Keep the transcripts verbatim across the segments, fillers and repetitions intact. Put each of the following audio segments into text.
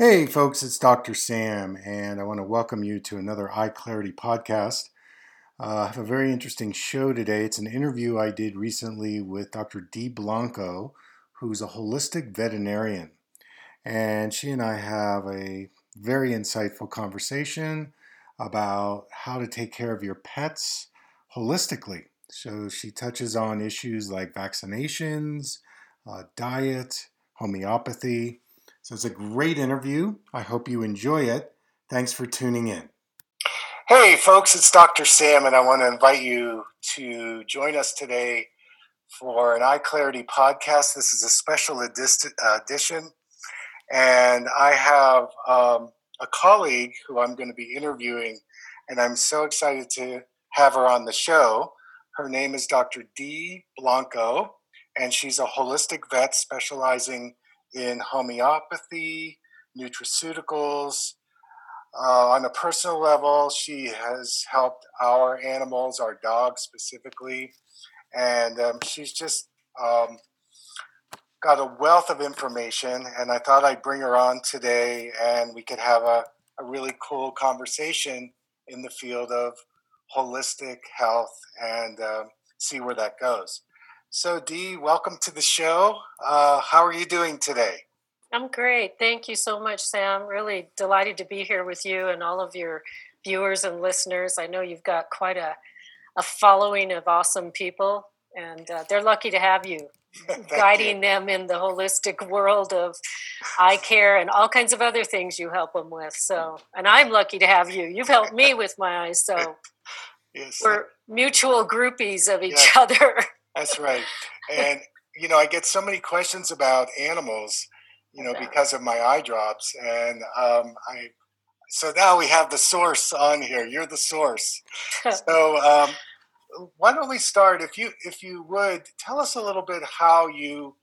Hey folks, it's Doctor Sam, and I want to welcome you to another Eye Clarity Podcast. Uh, I have a very interesting show today. It's an interview I did recently with Doctor Dee Blanco, who's a holistic veterinarian. And she and I have a very insightful conversation about how to take care of your pets holistically. So she touches on issues like vaccinations, uh, diet, homeopathy. So it's a great interview. I hope you enjoy it. Thanks for tuning in. Hey, folks, it's Doctor Sam, and I want to invite you to join us today for an Eye Clarity podcast. This is a special edition, and I have um, a colleague who I'm going to be interviewing, and I'm so excited to have her on the show. Her name is Doctor Dee Blanco, and she's a holistic vet specializing in homeopathy, nutraceuticals. Uh, on a personal level, she has helped our animals, our dogs specifically, and um, she's just um, got a wealth of information, and I thought I'd bring her on today, and we could have a, a really cool conversation in the field of holistic health and uh, see where that goes. So, Dee, welcome to the show. Uh, how are you doing today? I'm great. Thank you so much, Sam. Really delighted to be here with you and all of your viewers and listeners. I know you've got quite a, a following of awesome people, and uh, they're lucky to have you guiding you. them in the holistic world of eye care and all kinds of other things you help them with. So, and I'm lucky to have you. You've helped me with my eyes, so yes. We're mutual groupies of each yeah. other. That's right. And, you know, I get so many questions about animals, you know, because of my eye drops. And um, I, so now we have the source on here. You're the source. So um, why don't we start, if you, if you would, tell us a little bit how you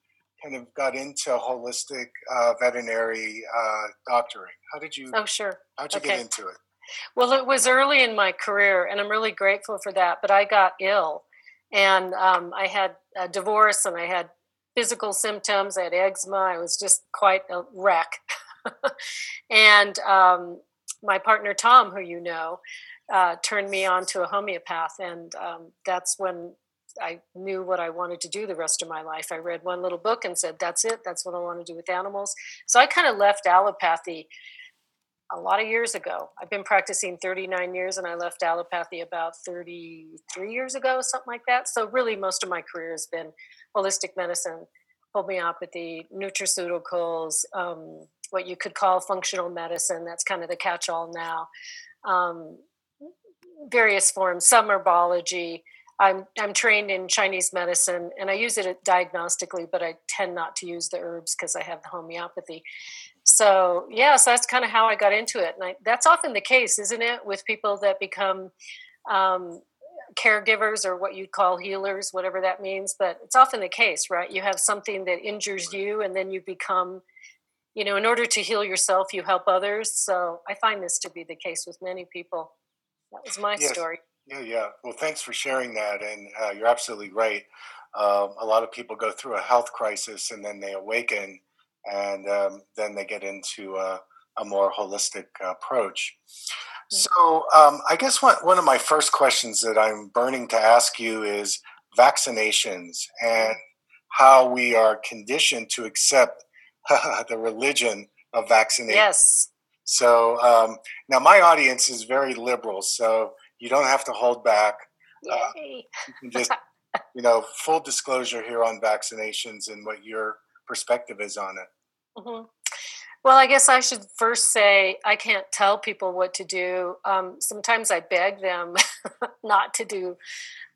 kind of got into holistic uh, veterinary uh, doctoring. How did you, oh, sure. how'd you okay. get into it? Well, it was early in my career, and I'm really grateful for that, but I got ill. And um, I had a divorce, and I had physical symptoms. I had eczema. I was just quite a wreck. And um, my partner, Tom, who you know, uh, turned me on to a homeopath. And um, that's when I knew what I wanted to do the rest of my life. I read one little book and said, that's it. That's what I want to do with animals. So I kind of left allopathy a lot of years ago. I've been practicing thirty-nine years, and I left allopathy about thirty-three years ago, something like that. So really most of my career has been holistic medicine, homeopathy, nutraceuticals, um, what you could call functional medicine. That's kind of the catch-all now. Um, various forms, some herbology. I'm I'm trained in Chinese medicine, and I use it diagnostically, but I tend not to use the herbs because I have the homeopathy. So, yeah, so that's kind of how I got into it. And I, that's often the case, isn't it, with people that become um, caregivers or what you'd call healers, whatever that means. But it's often the case, right? You have something that injures you, and then you become, you know, in order to heal yourself, you help others. So I find this to be the case with many people. That was my yes. story. Yeah, yeah. Well, thanks for sharing that. And uh, you're absolutely right. Um, a lot of people go through a health crisis, and then they awaken, and um, then they get into uh, a more holistic approach. So um, I guess one, one of my first questions that I'm burning to ask you is vaccinations and how we are conditioned to accept the religion of vaccinations. Yes. So um, now my audience is very liberal, so you don't have to hold back. Uh, you can just, you know, full disclosure here on vaccinations and what your perspective is on it. Mm-hmm. Well, I guess I should first say I can't tell people what to do. Um, sometimes I beg them not to do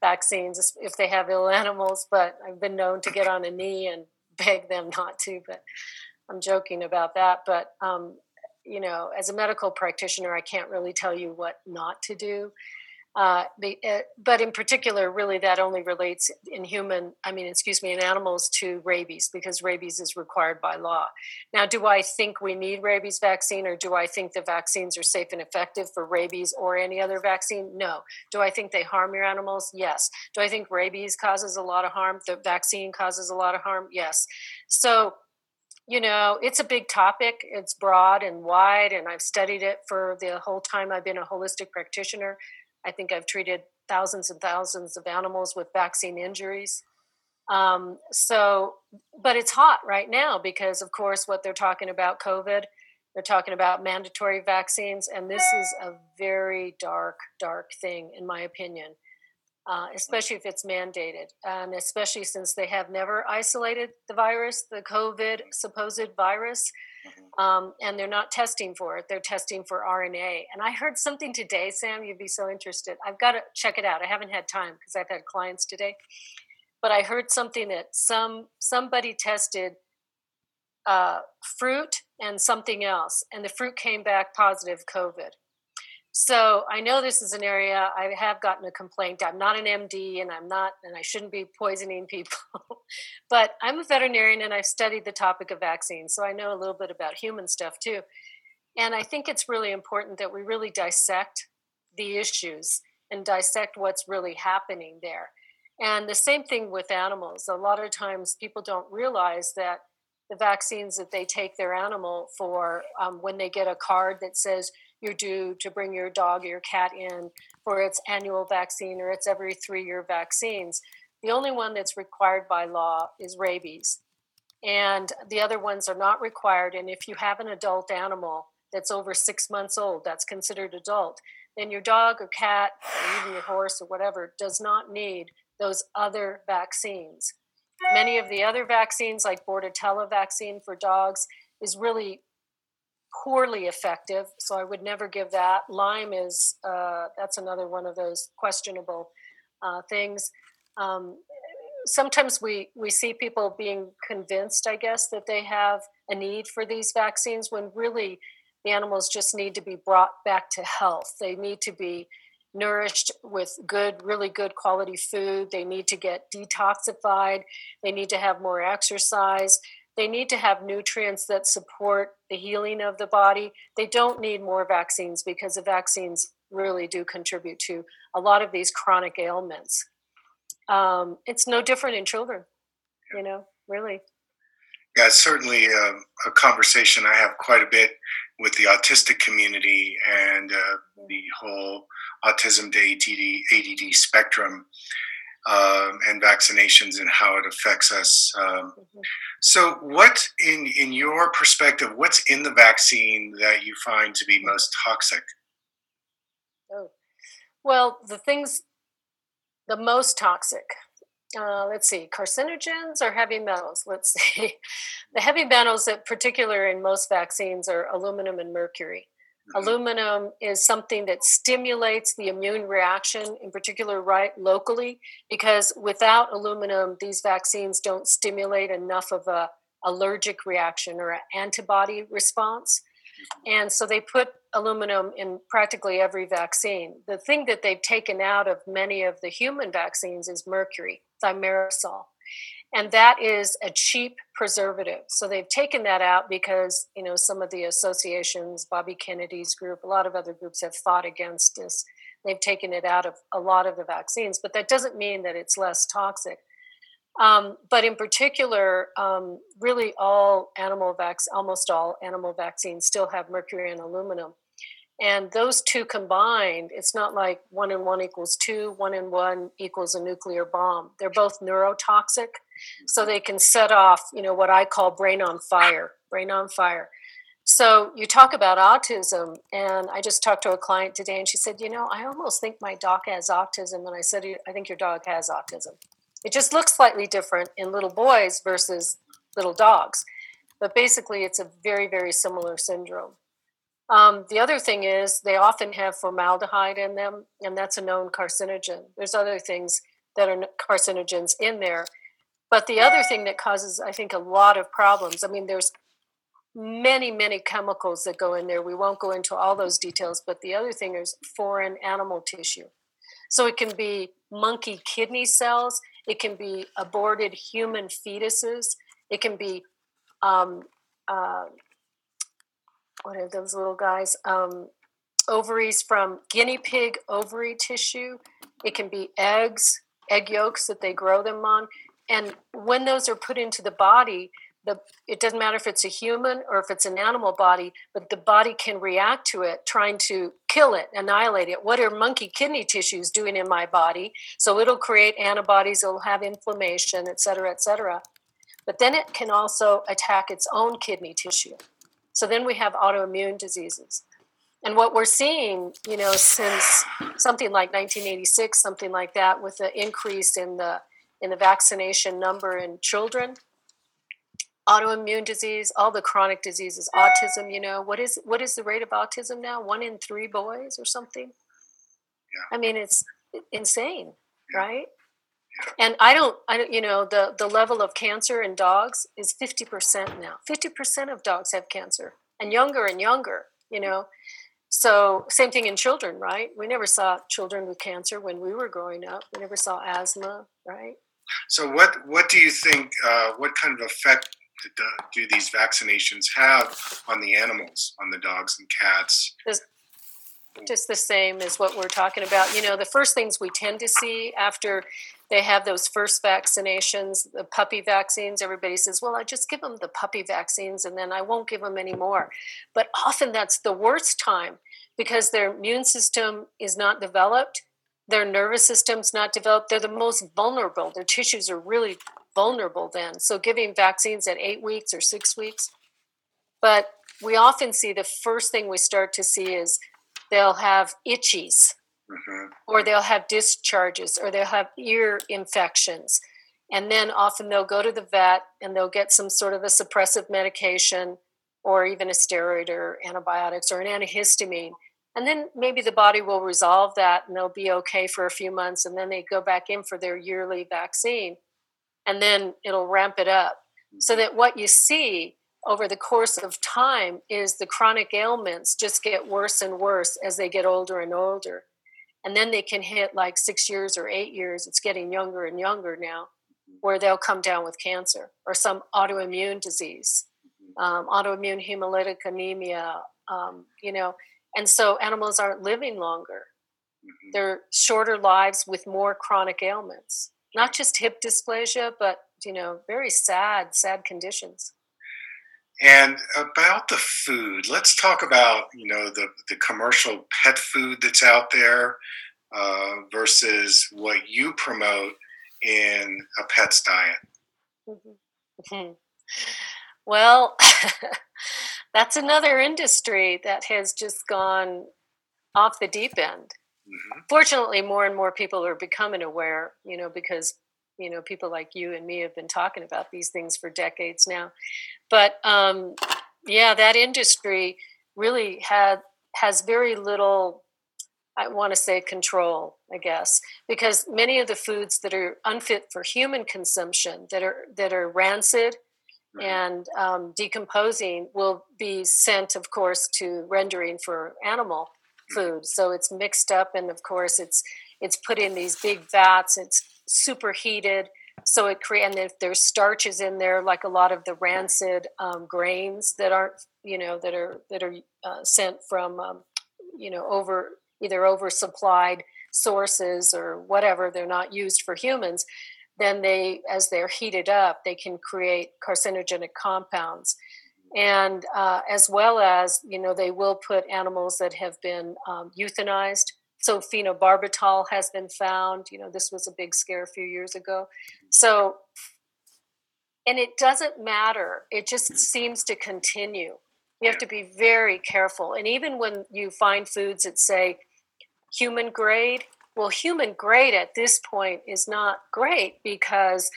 vaccines if they have ill animals, but I've been known to get on a knee and beg them not to, but I'm joking about that. But, um, you know, as a medical practitioner, I can't really tell you what not to do. Uh, but in particular, really, that only relates in human, I mean, excuse me, in animals to rabies, because rabies is required by law. Now, do I think we need rabies vaccine, or do I think the vaccines are safe and effective for rabies or any other vaccine? No. Do I think they harm your animals? Yes. Do I think rabies causes a lot of harm? The vaccine causes a lot of harm? Yes. So you know, it's a big topic. It's broad and wide, and I've studied it for the whole time I've been a holistic practitioner. I think I've treated thousands and thousands of animals with vaccine injuries. Um, so, but it's hot right now because, of course, what they're talking about, COVID, they're talking about mandatory vaccines, and this is a very dark, dark thing, in my opinion, uh, especially if it's mandated, and especially since they have never isolated the virus, the COVID supposed virus, um, and they're not testing for it. They're testing for R N A. And I heard something today, Sam, you'd be so interested. I've got to check it out. I haven't had time because I've had clients today. But I heard something that some somebody tested uh, fruit and something else, and the fruit came back positive COVID. So I know this is an area I have gotten a complaint. I'm not an M D, and I'm not, and I shouldn't be poisoning people. But I'm a veterinarian, and I've studied the topic of vaccines, so I know a little bit about human stuff too. And I think it's really important that we really dissect the issues and dissect what's really happening there. And the same thing with animals. A lot of times people don't realize that the vaccines that they take their animal for, um, when they get a card that says you're due to bring your dog or your cat in for its annual vaccine or its every three-year vaccines, the only one that's required by law is rabies. And the other ones are not required. And if you have an adult animal that's over six months old, that's considered adult, then your dog or cat or even your horse or whatever does not need those other vaccines. Many of the other vaccines, like Bordetella vaccine for dogs, is really poorly effective, so I would never give that. Lyme is, uh, that's another one of those questionable uh, things. Um, sometimes we, we see people being convinced, I guess, that they have a need for these vaccines when really the animals just need to be brought back to health. They need to be nourished with good, really good quality food. They need to get detoxified. They need to have more exercise. They need to have nutrients that support the healing of the body. They don't need more vaccines because the vaccines really do contribute to a lot of these chronic ailments. Um, it's no different in children, yeah. you know, really. Yeah, it's certainly a, a conversation I have quite a bit with the autistic community and uh, the whole autism to A D D, A D D spectrum um, and vaccinations and how it affects us. Um, mm-hmm. So what, in, in your perspective, what's in the vaccine that you find to be most toxic? Oh, well, the things, the most toxic, Uh, let's see, carcinogens or heavy metals? Let's see. The heavy metals that particular in most vaccines are aluminum and mercury. Mm-hmm. Aluminum is something that stimulates the immune reaction, in particular right locally, because without aluminum, these vaccines don't stimulate enough of a allergic reaction or an antibody response. And so they put aluminum in practically every vaccine. The thing that they've taken out of many of the human vaccines is mercury, thimerosal. And that is a cheap preservative. So they've taken that out because, you know, some of the associations, Bobby Kennedy's group, a lot of other groups have fought against this. They've taken it out of a lot of the vaccines, but that doesn't mean that it's less toxic. Um, but in particular, um, really all animal vac- almost all animal vaccines still have mercury and aluminum. And those two combined, it's not like one and one equals two, one and one equals a nuclear bomb. They're both neurotoxic, so they can set off, you know, what I call brain on fire, brain on fire. So you talk about autism, and I just talked to a client today, and she said, you know, I almost think my dog has autism. And I said, I think your dog has autism. It just looks slightly different in little boys versus little dogs. But basically, it's a very, very similar syndrome. Um, the other thing is they often have formaldehyde in them, and that's a known carcinogen. There's other things that are carcinogens in there. But the other thing that causes, I think, a lot of problems, I mean, there's many, many chemicals that go in there. We won't go into all those details, but the other thing is foreign animal tissue. So it can be monkey kidney cells. It can be aborted human fetuses. It can be, um, uh, what are those little guys? Um, ovaries from guinea pig ovary tissue. It can be eggs, egg yolks that they grow them on. And when those are put into the body, the it doesn't matter if it's a human or if it's an animal body, but the body can react to it, trying to kill it, annihilate it. What are monkey kidney tissues doing in my body? So it'll create antibodies, it'll have inflammation, et cetera, et cetera. But then it can also attack its own kidney tissue. So then we have autoimmune diseases. And what we're seeing, you know, since something like nineteen eighty-six, something like that, with the increase in the in the vaccination number in children, autoimmune disease, all the chronic diseases, autism, you know, what is what is the rate of autism now? One in three boys or something? Yeah. I mean, it's insane, yeah. Right? Yeah. And I don't, I don't, you know, the, the level of cancer in dogs is fifty percent now. fifty percent of dogs have cancer, and younger and younger, you know. So same thing in children, right? We never saw children with cancer when we were growing up. We never saw asthma, right? So what, what do you think, uh, what kind of effect do, do these vaccinations have on the animals, on the dogs and cats? Just, just the same as what we're talking about. You know, the first things we tend to see after they have those first vaccinations, the puppy vaccines, everybody says, well, I just give them the puppy vaccines and then I won't give them any more. But often that's the worst time because their immune system is not developed. Their nervous system's not developed. They're the most vulnerable. Their tissues are really vulnerable then. So giving vaccines at eight weeks or six weeks. But we often see the first thing we start to see is they'll have itchies. Mm-hmm. Or they'll have discharges, or they'll have ear infections. And then often they'll go to the vet and they'll get some sort of a suppressive medication or even a steroid or antibiotics or an antihistamine. And then maybe the body will resolve that and they'll be okay for a few months. And then they go back in for their yearly vaccine and then it'll ramp it up. So that what you see over the course of time is the chronic ailments just get worse and worse as they get older and older. And then they can hit like six years or eight years. It's getting younger and younger now, where they'll come down with cancer or some autoimmune disease, um, autoimmune hemolytic anemia, um, you know. And so animals aren't living longer. Mm-hmm. They're shorter lives with more chronic ailments, not just hip dysplasia, but, you know, very sad, sad conditions. And about the food, let's talk about, you know, the, the commercial pet food that's out there uh, versus what you promote in a pet's diet. Mm-hmm. Mm-hmm. Well, that's another industry that has just gone off the deep end. Mm-hmm. Fortunately, more and more people are becoming aware, you know, because you know, people like you and me have been talking about these things for decades now. But, um, yeah, that industry really had has very little, I want to say, control, I guess, because many of the foods that are unfit for human consumption, that are that are rancid mm-hmm. and um, decomposing, will be sent, of course, to rendering for animal mm-hmm. food. So it's mixed up, and, of course, it's it's put in these big vats. It's superheated, so it creates, and if there's starches in there, like a lot of the rancid um, grains that aren't, you know, that are that are uh, sent from, um, you know, over either oversupplied sources or whatever, they're not used for humans. Then they, as they're heated up, they can create carcinogenic compounds, and uh, as well as, you know, they will put animals that have been um, euthanized. So phenobarbital has been found. You know, this was a big scare a few years ago. So, and it doesn't matter. It just seems to continue. You have to be very careful. And even when you find foods that say human grade, well, human grade at this point is not great because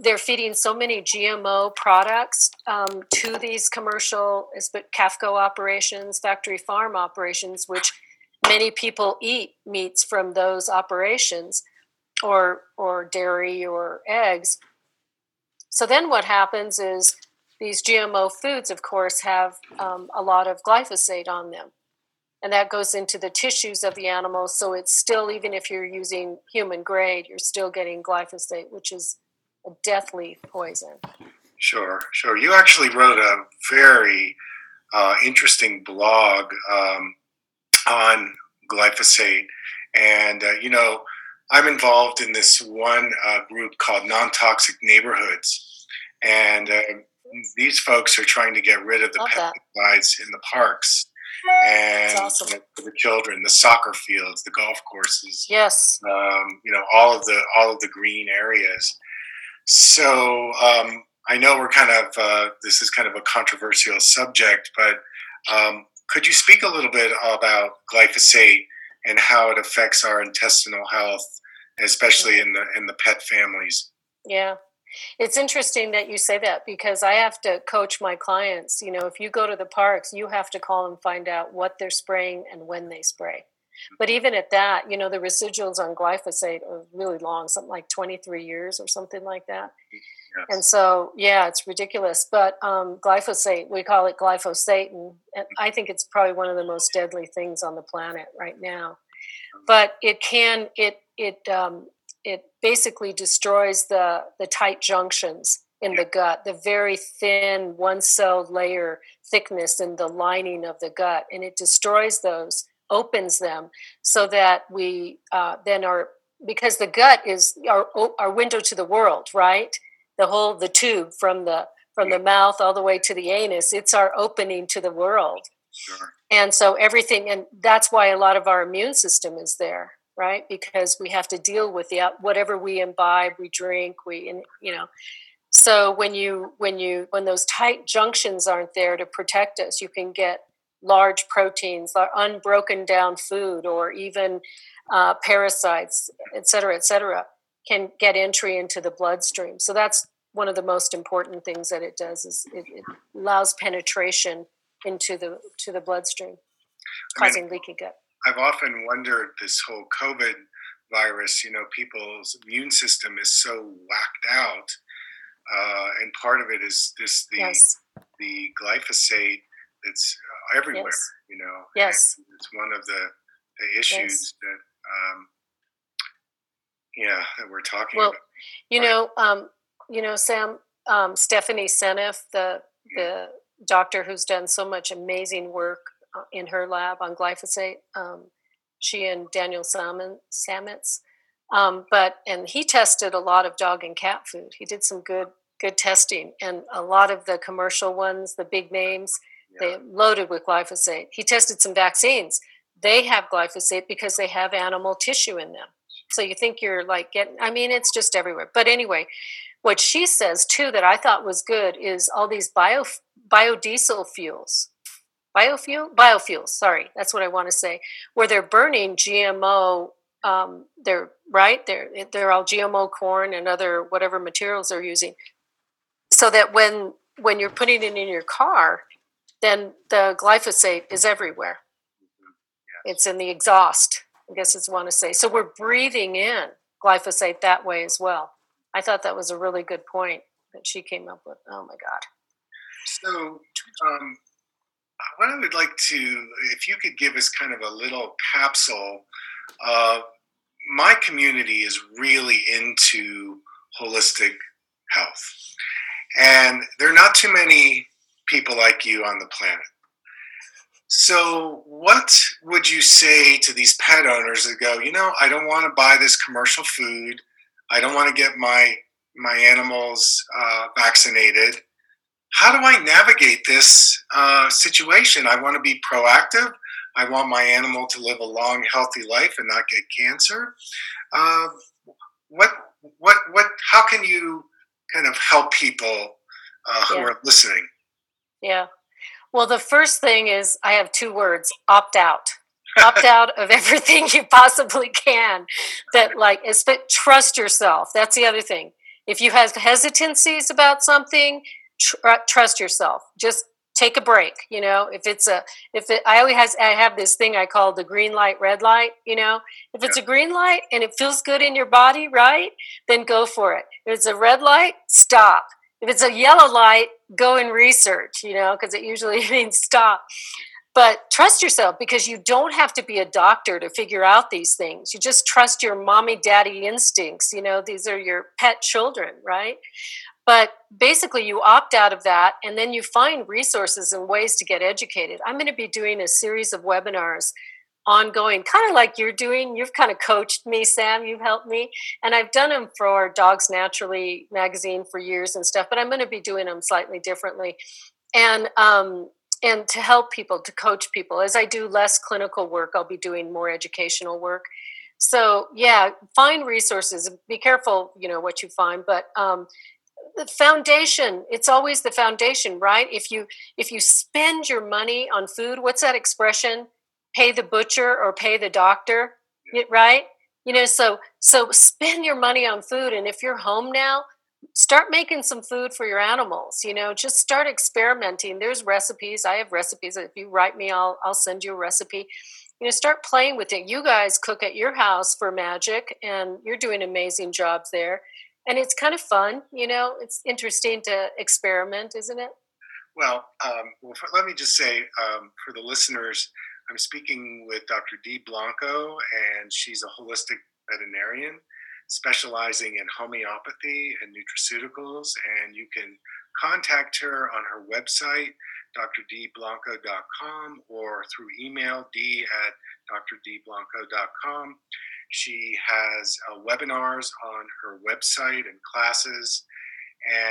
they're feeding so many G M O products um, to these commercial CAFCO operations, factory farm operations, which many people eat meats from those operations or or dairy or eggs. So then what happens is these G M O foods, of course, have um, a lot of glyphosate on them. And that goes into the tissues of the animal. So it's still, even if you're using human grade, you're still getting glyphosate, which is a deathly poison. Sure, sure. You actually wrote a very uh, interesting blog um, on glyphosate, and uh, you know, I'm involved in this one uh, group called Non-Toxic Neighborhoods, and uh, these folks are trying to get rid of the pesticides in the parks and awesome. you know, for the children, the soccer fields, the golf courses, yes, um, you know, all of the all of the green areas. So um, I know we're kind of uh, this is kind of a controversial subject, but um, could you speak a little bit about glyphosate and how it affects our intestinal health, especially yeah. in the in the pet families? Yeah. It's interesting that you say that because I have to coach my clients. You know, if you go to the parks, you have to call and find out what they're spraying and when they spray. But even at that, you know, the residuals on glyphosate are really long, something like twenty-three years or something like that. Yes. And so, yeah, it's ridiculous. But um, glyphosate, we call it glyphosate, and I think it's probably one of the most deadly things on the planet right now. But it can, it, it, um, it basically destroys the, the tight junctions in the gut, the very thin one-celled layer thickness in the lining of the gut. And it destroys those, opens them, so that we uh, then are, because the gut is our, our window to the world, right? The whole, the tube from the from the mouth all the way to the anus, it's our opening to the world. Sure. And so everything, and that's why a lot of our immune system is there. Right, because we have to deal with the whatever we imbibe, we drink, we, you know. So when you when you when those tight junctions aren't there to protect us, you can get large proteins, unbroken down food, or even uh, parasites, et cetera, et cetera, can get entry into the bloodstream. So that's one of the most important things that it does is it, it allows penetration into the to the bloodstream, causing I mean, leaky gut. I've often wondered this whole COVID virus, you know, people's immune system is so whacked out. Uh, and part of it is this, the yes. the glyphosate that's everywhere, yes. you know. Yes. And it's one of the, the issues yes. that, um, yeah, that we're talking well, about. You know, um, you know, Sam, um, Stephanie Seneff, the, yeah. the doctor who's done so much amazing work in her lab on glyphosate, um, she and Daniel Salmon, Samets, um, but and he tested a lot of dog and cat food. He did some good good testing, and a lot of the commercial ones, the big names, yeah. they loaded with glyphosate. He tested some vaccines; they have glyphosate because they have animal tissue in them. So you think you're like getting? I mean, it's just everywhere. But anyway, what she says too that I thought was good is all these bio biodiesel fuels. Biofuel? Biofuels, sorry. That's what I want to say. Where they're burning G M O, um, they're right? They're, they're all G M O corn and other whatever materials they're using. So that when when you're putting it in your car, then the glyphosate is everywhere. It's in the exhaust, I guess it's want to say. So we're breathing in glyphosate that way as well. I thought that was a really good point that she came up with. Oh, my God. So... Um... What I would like to, if you could give us kind of a little capsule, uh, my community is really into holistic health. And there are not too many people like you on the planet. So what would you say to these pet owners that go, you know, I don't want to buy this commercial food. I don't want to get my, my animals uh, vaccinated. How do I navigate this uh, situation? I want to be proactive. I want my animal to live a long, healthy life and not get cancer. Uh, what, what, what? How can you kind of help people uh, who yeah. are listening? Yeah. Well, the first thing is I have two words: opt out. Opt out of everything you possibly can. That like, trust yourself. That's the other thing. If you have hesitancies about something, trust yourself. Just take a break. You know, if it's a, if it, I always has, I have this thing I call the green light, red light, you know, if it's yeah. a green light and it feels good in your body, right, then go for it. If it's a red light, stop. If it's a yellow light, go and research, you know, because it usually means stop. But trust yourself, because you don't have to be a doctor to figure out these things. You just trust your mommy, daddy instincts. You know, these are your pet children, right? But basically, you opt out of that, and then you find resources and ways to get educated. I'm going to be doing a series of webinars ongoing, kind of like you're doing. You've kind of coached me, Sam. You've helped me. And I've done them for Dogs Naturally magazine for years and stuff, but I'm going to be doing them slightly differently. And, um, and to help people, to coach people. As I do less clinical work, I'll be doing more educational work. So yeah, find resources. Be careful, you know, what you find, but um, the foundation, it's always the foundation, right? If you, if you spend your money on food, what's that expression? Pay the butcher or pay the doctor, right? You know, so, so spend your money on food. And if you're home now, start making some food for your animals, you know, just start experimenting. There's recipes. I have recipes. If you write me, I'll, I'll send you a recipe. You know, start playing with it. You guys cook at your house for Magic, and you're doing amazing jobs there. And it's kind of fun, you know, it's interesting to experiment, isn't it? Well, um, well for, let me just say um, for the listeners, I'm speaking with Doctor Dee Blanco, and she's a holistic veterinarian specializing in homeopathy and nutraceuticals. And you can contact her on her website, d r d e e blanco dot com, or through email, d at d r d e e blanco dot com. She has uh, webinars on her website and classes,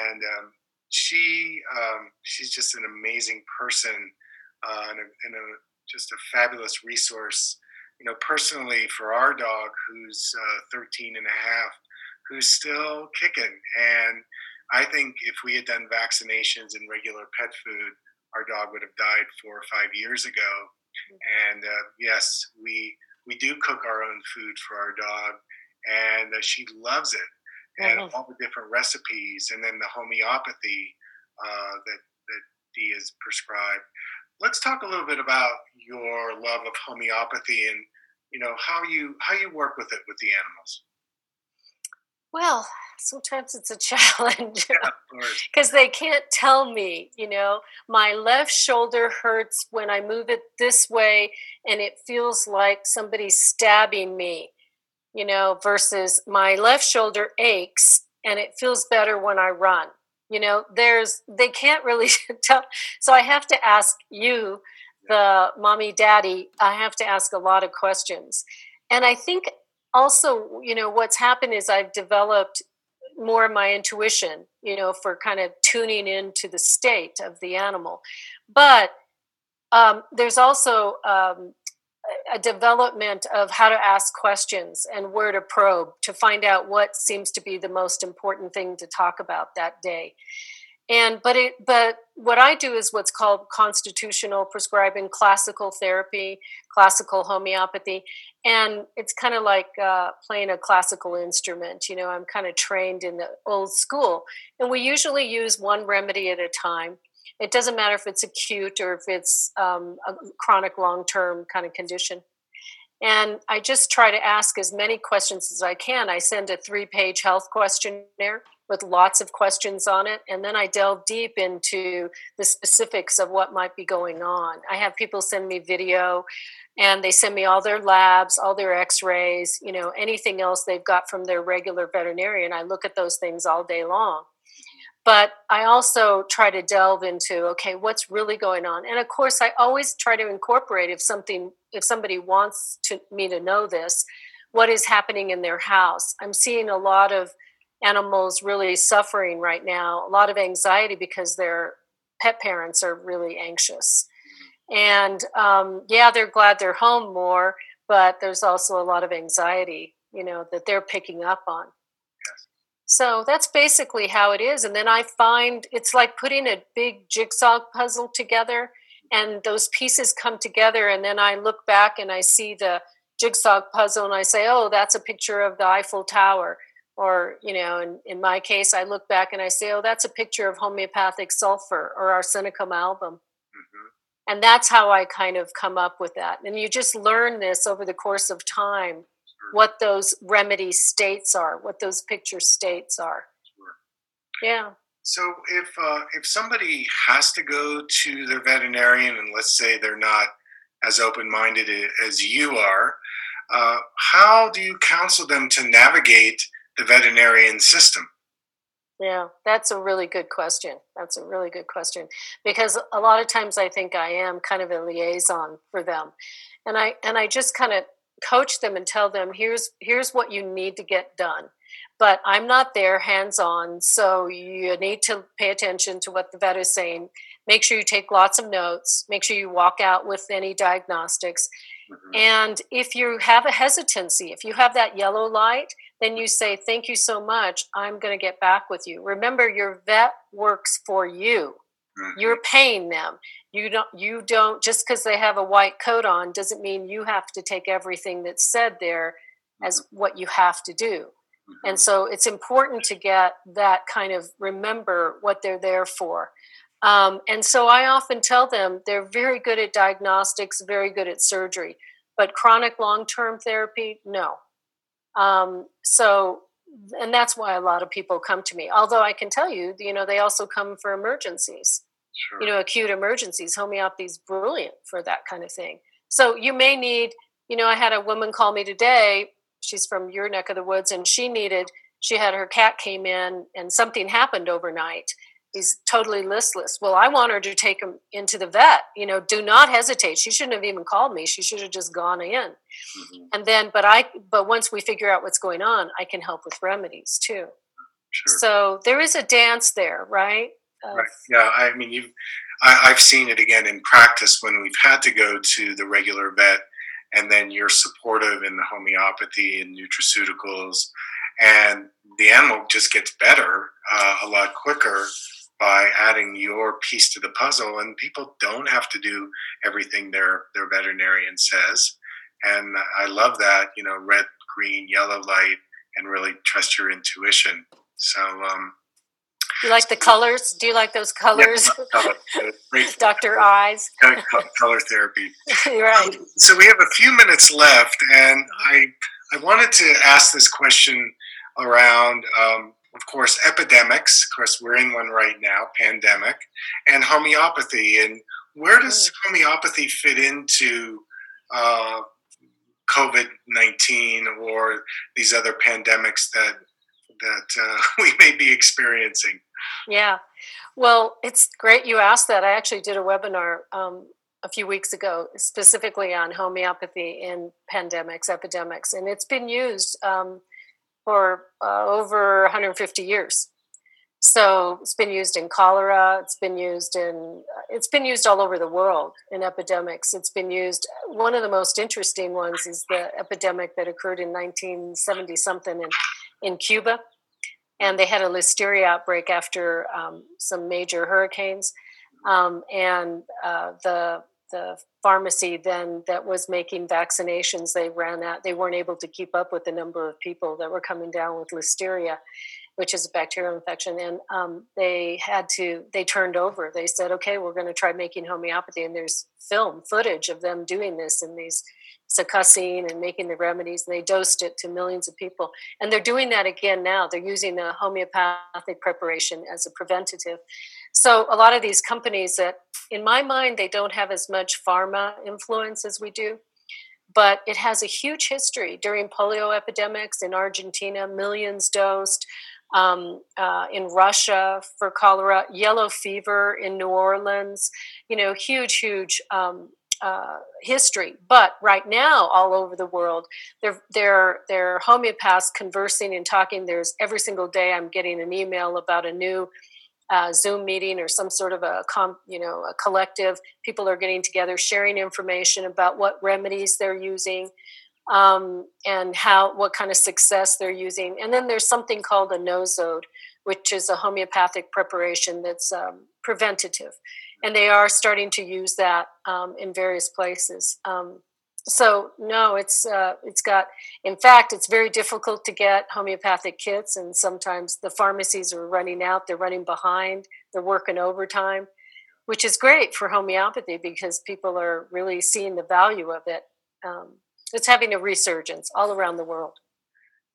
and um, she um, she's just an amazing person uh, and, a, and a, just a fabulous resource. You know, personally for our dog, who's uh, thirteen and a half, who's still kicking, and I think if we had done vaccinations and regular pet food, our dog would have died four or five years ago. And uh, yes, we we do cook our own food for our dog, and uh, she loves it, and mm-hmm. all the different recipes, and then the homeopathy uh, that that Dee has prescribed. Let's talk a little bit about your love of homeopathy, and you know how you how you work with it with the animals. Well, sometimes it's a challenge because they can't tell me, you know, my left shoulder hurts when I move it this way and it feels like somebody's stabbing me, you know, versus my left shoulder aches and it feels better when I run. You know, there's, they can't really tell. So I have to ask you, the mommy, daddy, I have to ask a lot of questions. And I think also, you know, what's happened is I've developed more of my intuition, you know, for kind of tuning into the state of the animal. But um, there's also um, a development of how to ask questions and where to probe to find out what seems to be the most important thing to talk about that day. And but it but what I do is what's called constitutional prescribing, classical therapy, classical homeopathy, and it's kind of like uh, playing a classical instrument. You know, I'm kind of trained in the old school, and we usually use one remedy at a time. It doesn't matter if it's acute or if it's um, a chronic, long-term kind of condition. And I just try to ask as many questions as I can. I send a three-page health questionnaire with lots of questions on it. And then I delve deep into the specifics of what might be going on. I have people send me video, and they send me all their labs, all their x-rays, you know, anything else they've got from their regular veterinarian. I look at those things all day long. But I also try to delve into, okay, what's really going on? And of course, I always try to incorporate if something, if somebody wants to, me to know this, what is happening in their house. I'm seeing a lot of animals really suffering right now, a lot of anxiety because their pet parents are really anxious. And um, yeah, they're glad they're home more, but there's also a lot of anxiety, you know, that they're picking up on. So that's basically how it is. And then I find it's like putting a big jigsaw puzzle together, and those pieces come together. And then I look back and I see the jigsaw puzzle and I say, oh, that's a picture of the Eiffel Tower. Or, you know, in, in my case, I look back and I say, oh, that's a picture of homeopathic sulfur or arsenicum album. Mm-hmm. And that's how I kind of come up with that. And you just learn this over the course of time. What those remedy states are, what those picture states are. Sure. Yeah. So if uh, if somebody has to go to their veterinarian, and let's say they're not as open-minded as you are, uh, how do you counsel them to navigate the veterinarian system? Yeah, that's a really good question. That's a really good question, because a lot of times I think I am kind of a liaison for them. And I and I just kind of coach them and tell them, here's here's what you need to get done. But I'm not there hands-on, so you need to pay attention to what the vet is saying. Make sure you take lots of notes. Make sure you walk out with any diagnostics. Mm-hmm. And if you have a hesitancy, if you have that yellow light, then you say, thank you so much. I'm going to get back with you. Remember, your vet works for you. Mm-hmm. You're paying them. You don't, you don't, just because they have a white coat on doesn't mean you have to take everything that's said there as mm-hmm. what you have to do. Mm-hmm. And so it's important to get that kind of remember what they're there for. Um, and so I often tell them they're very good at diagnostics, very good at surgery, but chronic long-term therapy, no. Um, so, and that's why a lot of people come to me. Although I can tell you, you know, they also come for emergencies, sure. you know, acute emergencies. Homeopathy is brilliant for that kind of thing. So you may need, you know, I had a woman call me today. She's from your neck of the woods, and she needed, she had her cat came in and something happened overnight. He's totally listless. Well, I want her to take him into the vet. You know, do not hesitate. She shouldn't have even called me. She should have just gone in. Mm-hmm. And then, but I, but once we figure out what's going on, I can help with remedies too. Sure. So there is a dance there, right? Of, right. Yeah. I mean, you've, I, I've seen it again in practice when we've had to go to the regular vet, and then you're supportive in the homeopathy and nutraceuticals, and the animal just gets better uh, a lot quicker by adding your piece to the puzzle. And people don't have to do everything their, their veterinarian says. And I love that, you know, red, green, yellow light, and really trust your intuition. So, um, you like the colors? Do you like those colors? Yeah, Doctor Eyes. Color therapy. Right. Um, so we have a few minutes left, and I, I wanted to ask this question around, um, of course, epidemics. Of course, we're in one right now, pandemic, and homeopathy. And where does homeopathy fit into uh, COVID nineteen or these other pandemics that that uh, we may be experiencing? Yeah. Well, it's great you asked that. I actually did a webinar um, a few weeks ago specifically on homeopathy in pandemics, epidemics, and it's been used um for uh, over one hundred fifty years. So it's been used in cholera. It's been used in, it's been used all over the world in epidemics. It's been used, one of the most interesting ones is the epidemic that occurred in nineteen seventy something in, in Cuba. And they had a listeria outbreak after um, some major hurricanes. Um, and uh, the the pharmacy then that was making vaccinations, they ran out, they weren't able to keep up with the number of people that were coming down with listeria, which is a bacterial infection. And um, they had to, they turned over, they said, okay, we're going to try making homeopathy. And there's film footage of them doing this in these succussing and making the remedies. And they dosed it to millions of people. And they're doing that again now. They're using the homeopathic preparation as a preventative. So a lot of these companies that, in my mind, they don't have as much pharma influence as we do, but it has a huge history during polio epidemics in Argentina, millions dosed, um, uh, in Russia for cholera, yellow fever in New Orleans, you know, huge, huge um, uh, history. But right now, all over the world, they're, they're, they're homeopaths conversing and talking. There's every single day I'm getting an email about a new Uh, Zoom meeting or some sort of a, com, you know, a collective. People are getting together, sharing information about what remedies they're using um, and how, what kind of success they're using. And then there's something called a nosode, which is a homeopathic preparation that's um, preventative. And they are starting to use that um, in various places. Um, so no, it's uh, it's got, in fact, it's very difficult to get homeopathic kits, and sometimes the pharmacies are running out, they're running behind, they're working overtime, which is great for homeopathy because people are really seeing the value of it. Um, it's having a resurgence all around the world.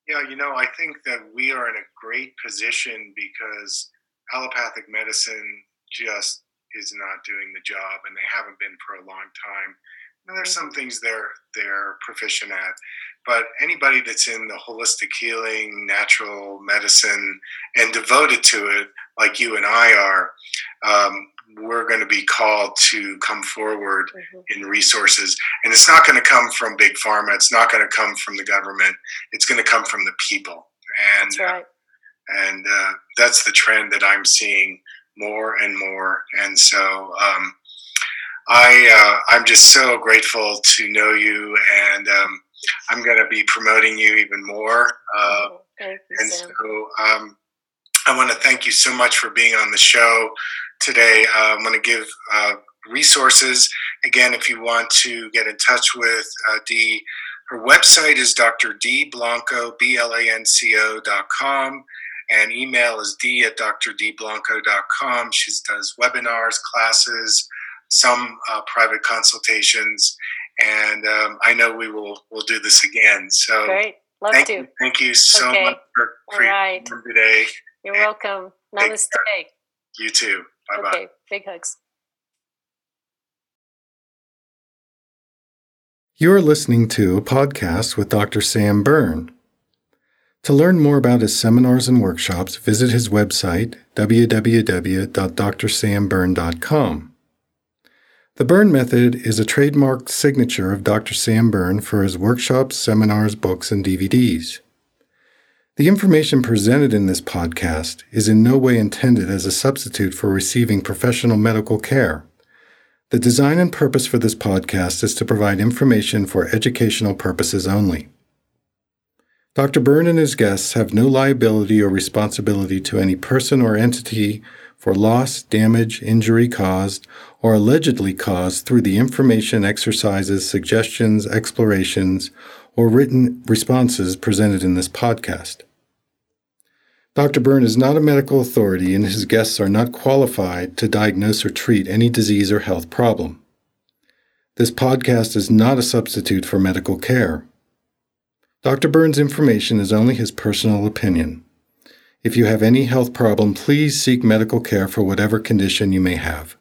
Yeah, you know, I think that we are in a great position because allopathic medicine just is not doing the job, and they haven't been for a long time. And there's some things they're they're proficient at, but anybody that's in the holistic healing, natural medicine, and devoted to it, like you and I are, um, we're going to be called to come forward mm-hmm. in resources. And it's not going to come from big pharma. It's not going to come from the government. It's going to come from the people. And that's right. uh, and uh, that's the trend that I'm seeing more and more. And so. Um, I, uh, I'm just so grateful to know you, and um, I'm going to be promoting you even more. Uh, oh, thank you, and Sam. so um, I want to thank you so much for being on the show today. Uh, I'm going to give uh, resources. Again, if you want to get in touch with uh, Dee, her website is D R Dee Blanco, B L A N C O dot com. And email is D at D R Dee Blanco dot com. She does webinars, classes, some uh, private consultations, and um, I know we will we'll do this again. So great. Love thank to. You, thank you so okay. much for, for your right. time today. You're and welcome. Namaste. You too. Bye-bye. Okay. Big hugs. You're listening to a podcast with Doctor Sam Berne. To learn more about his seminars and workshops, visit his website, W W W dot D R Sam berne dot com. The Berne Method is a trademarked signature of Doctor Sam Berne for his workshops, seminars, books, and D V Ds. The information presented in this podcast is in no way intended as a substitute for receiving professional medical care. The design and purpose for this podcast is to provide information for educational purposes only. Doctor Berne and his guests have no liability or responsibility to any person or entity for loss, damage, injury caused, or allegedly caused through the information, exercises, suggestions, explorations, or written responses presented in this podcast. Doctor Berne is not a medical authority, and his guests are not qualified to diagnose or treat any disease or health problem. This podcast is not a substitute for medical care. Doctor Berne's information is only his personal opinion. If you have any health problem, please seek medical care for whatever condition you may have.